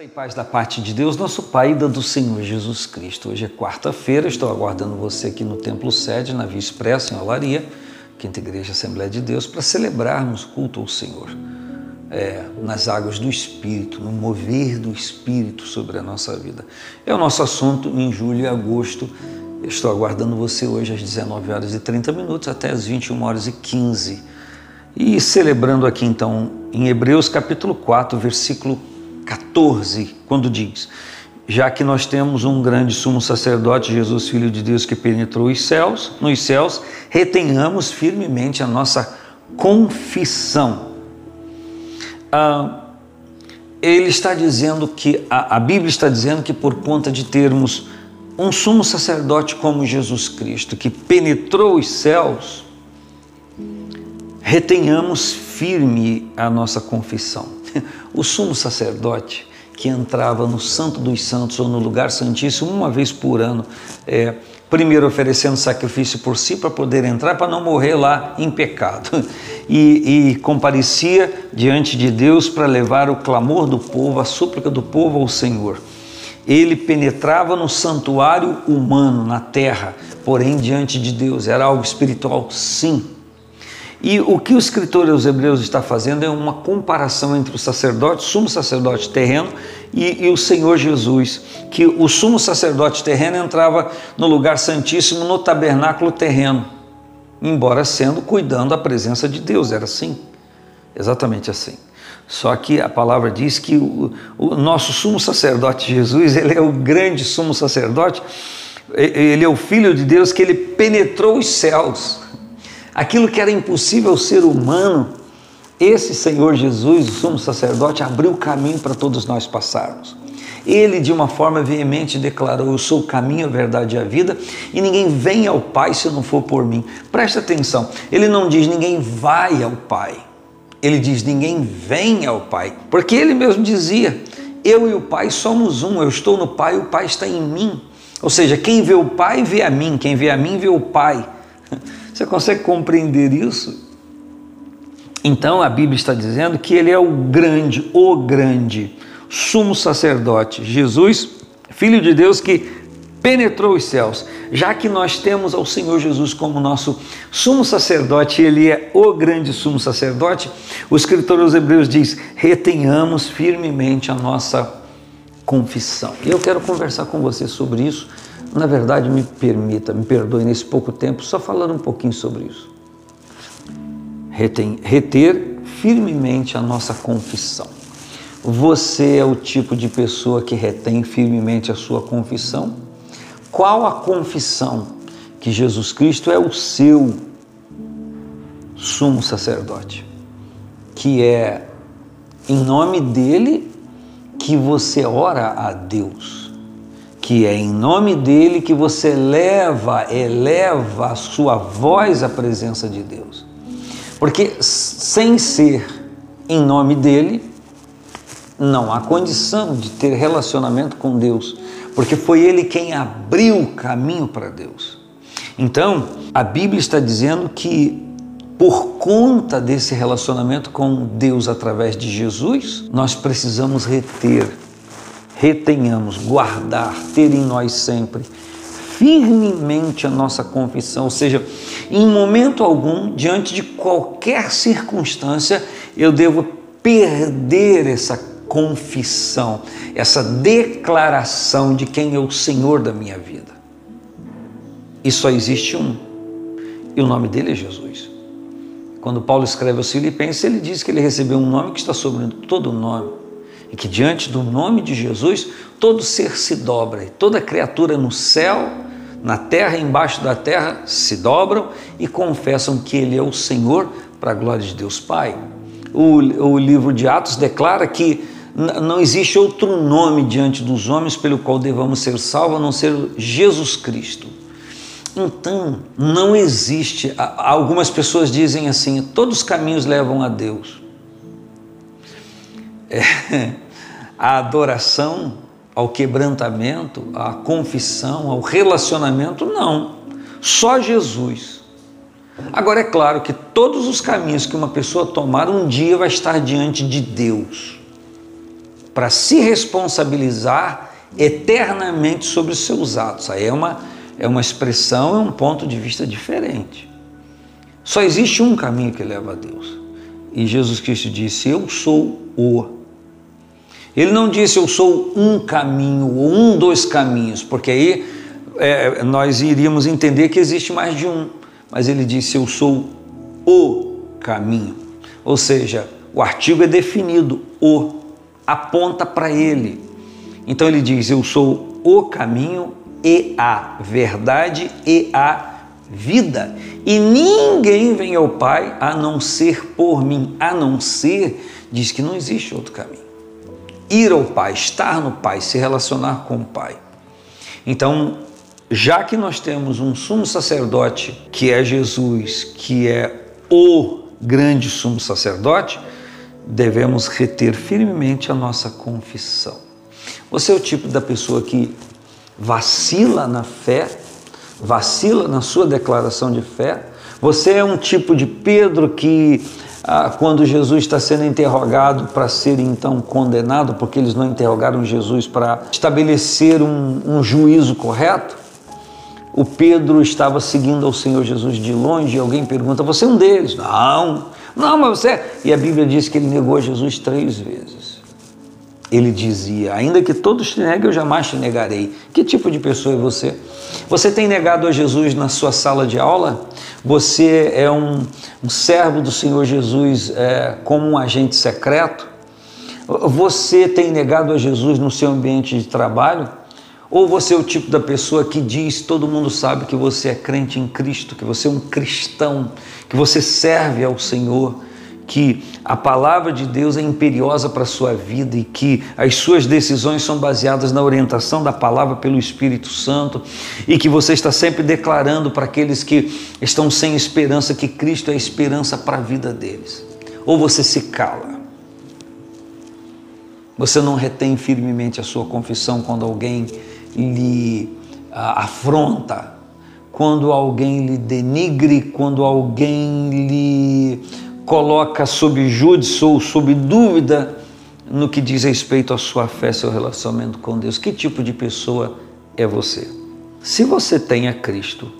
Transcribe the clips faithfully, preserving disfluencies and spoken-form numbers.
Graça e paz da parte de Deus, nosso Pai, e da do Senhor Jesus Cristo. Hoje é quarta-feira, estou aguardando você aqui no Templo Sede, na Via Expressa, em Olaria, Quinta Igreja Assembleia de Deus, para celebrarmos culto ao Senhor, é, nas águas do Espírito, no mover do Espírito sobre a nossa vida. É o nosso assunto em julho e agosto. Estou aguardando você hoje às dezenove horas e trinta minutos até às vinte e uma horas e quinze. E celebrando aqui então em Hebreus capítulo quatro, versículo quatorze, quando diz: já que nós temos um grande sumo sacerdote, Jesus, Filho de Deus, que penetrou os céus, nos céus, retenhamos firmemente a nossa confissão. Ah, ele está dizendo que, a, a Bíblia está dizendo que por conta de termos um sumo sacerdote como Jesus Cristo, que penetrou os céus, retenhamos firme a nossa confissão. O sumo sacerdote que entrava no Santo dos Santos ou no lugar santíssimo uma vez por ano, é, primeiro oferecendo sacrifício por si para poder entrar, para não morrer lá em pecado, e, e comparecia diante de Deus para levar o clamor do povo, a súplica do povo ao Senhor. Ele penetrava no santuário humano, na terra, porém diante de Deus, era algo espiritual, sim. E o que o escritor aos Hebreus está fazendo é uma comparação entre o sacerdote, sumo sacerdote terreno, e, e o Senhor Jesus, que o sumo sacerdote terreno entrava no lugar santíssimo, no tabernáculo terreno, embora sendo cuidando da presença de Deus. Era assim, exatamente assim. Só que a palavra diz que o, o nosso sumo sacerdote Jesus, ele é o grande sumo sacerdote, ele é o Filho de Deus, que ele penetrou os céus. Aquilo que era impossível ao ser humano, esse Senhor Jesus, o sumo sacerdote, abriu o caminho para todos nós passarmos. Ele, de uma forma veemente, declarou: eu sou o caminho, a verdade e a vida, e ninguém vem ao Pai se não for por mim. Presta atenção, ele não diz ninguém vai ao Pai, ele diz ninguém vem ao Pai, porque ele mesmo dizia: eu e o Pai somos um, eu estou no Pai, o Pai está em mim. Ou seja, quem vê o Pai vê a mim, quem vê a mim vê o Pai. Você consegue compreender isso? Então a Bíblia está dizendo que ele é o grande, o grande sumo sacerdote, Jesus, Filho de Deus, que penetrou os céus. Já que nós temos ao Senhor Jesus como nosso sumo sacerdote, ele é o grande sumo sacerdote, o escritor aos Hebreus diz: retenhamos firmemente a nossa confissão. E eu quero conversar com você sobre isso. Na verdade, me permita, me perdoe nesse pouco tempo, só falando um pouquinho sobre isso. Retem, reter firmemente a nossa confissão. Você é o tipo de pessoa que retém firmemente a sua confissão? Qual a confissão? Que Jesus Cristo é o seu sumo sacerdote, que é em nome dele que você ora a Deus, que é em nome dele que você leva, eleva a sua voz à presença de Deus. Porque sem ser em nome dele, não há condição de ter relacionamento com Deus, porque foi ele quem abriu o caminho para Deus. Então, a Bíblia está dizendo que por conta desse relacionamento com Deus através de Jesus, nós precisamos reter, retenhamos, guardar, ter em nós sempre firmemente a nossa confissão. Ou seja, em momento algum, diante de qualquer circunstância, eu devo perder essa confissão, essa declaração de quem é o Senhor da minha vida. E só existe um, e o nome dele é Jesus. Quando Paulo escreve aos Filipenses, ele diz que ele recebeu um nome que está sobre todo nome, e que diante do nome de Jesus, todo ser se dobra, e toda criatura no céu, na terra e embaixo da terra se dobram e confessam que ele é o Senhor, para a glória de Deus Pai. O, o livro de Atos declara que não existe outro nome diante dos homens pelo qual devamos ser salvos, a não ser Jesus Cristo. Então, não existe... Algumas pessoas dizem assim: todos os caminhos levam a Deus. É, a adoração, ao quebrantamento, à confissão, ao relacionamento, não. Só Jesus. Agora, é claro que todos os caminhos que uma pessoa tomar, um dia vai estar diante de Deus. para se responsabilizar eternamente sobre os seus atos. Aí é uma, é uma expressão, é um ponto de vista diferente. Só existe um caminho que leva a Deus. E Jesus Cristo disse, eu sou o. Ele não disse, eu sou um caminho, ou um dos caminhos, porque aí é, nós iríamos entender que existe mais de um. Mas ele disse, eu sou o caminho. Ou seja, o artigo é definido, o, aponta para ele. Então ele diz, eu sou o caminho e a verdade e a vida. E ninguém vem ao Pai a não ser por mim. A não ser, diz que não existe outro caminho. Ir ao Pai, estar no Pai, se relacionar com o Pai. Então, já que nós temos um sumo sacerdote, que é Jesus, que é o grande sumo sacerdote, devemos reter firmemente a nossa confissão. Você é o tipo da pessoa que vacila na fé, vacila na sua declaração de fé? Você é um tipo de Pedro que, ah, quando Jesus está sendo interrogado para ser então condenado, porque eles não interrogaram Jesus para estabelecer um, um juízo correto, o Pedro estava seguindo ao Senhor Jesus de longe e alguém pergunta, você é um deles? Não, não, mas você é... E a Bíblia diz que ele negou Jesus três vezes. Ele dizia, ainda que todos te neguem, eu jamais te negarei. Que tipo de pessoa é você? Você tem negado a Jesus na sua sala de aula? Você é um, um servo do Senhor Jesus é, como um agente secreto? Você tem negado a Jesus no seu ambiente de trabalho? Ou você é o tipo da pessoa que diz, todo mundo sabe que você é crente em Cristo, que você é um cristão, que você serve ao Senhor, que a palavra de Deus é imperiosa para a sua vida e que as suas decisões são baseadas na orientação da palavra pelo Espírito Santo e que você está sempre declarando para aqueles que estão sem esperança que Cristo é a esperança para a vida deles. Ou você se cala. Você não retém firmemente a sua confissão quando alguém lhe afronta, quando alguém lhe denigre, quando alguém lhe coloca sob júdice ou sob dúvida no que diz respeito à sua fé, seu relacionamento com Deus. Que tipo de pessoa é você? Se você tem a Cristo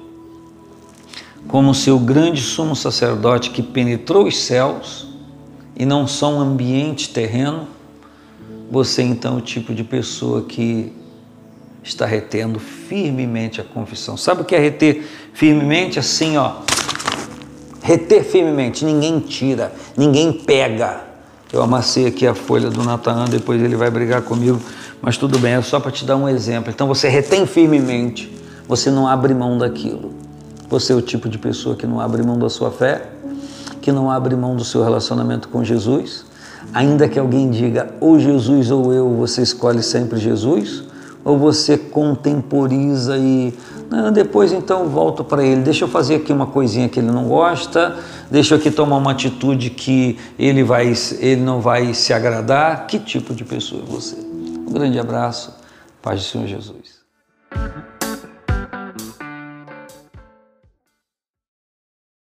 como seu grande sumo sacerdote que penetrou os céus e não só um ambiente terreno, você então é o tipo de pessoa que está retendo firmemente a confissão. Sabe o que é reter firmemente? Assim, ó. Reter firmemente, ninguém tira, ninguém pega. Eu amacei aqui a folha do Natan, depois ele vai brigar comigo, mas tudo bem, é só para te dar um exemplo. Então você retém firmemente, você não abre mão daquilo. Você é o tipo de pessoa que não abre mão da sua fé, que não abre mão do seu relacionamento com Jesus. Ainda que alguém diga, ou Jesus ou eu, você escolhe sempre Jesus, ou você contemporiza e... Não, depois então eu volto para ele, deixa eu fazer aqui uma coisinha que ele não gosta, deixa eu aqui tomar uma atitude que ele, vai, ele não vai se agradar. Que tipo de pessoa é você? Um grande abraço, paz do Senhor Jesus.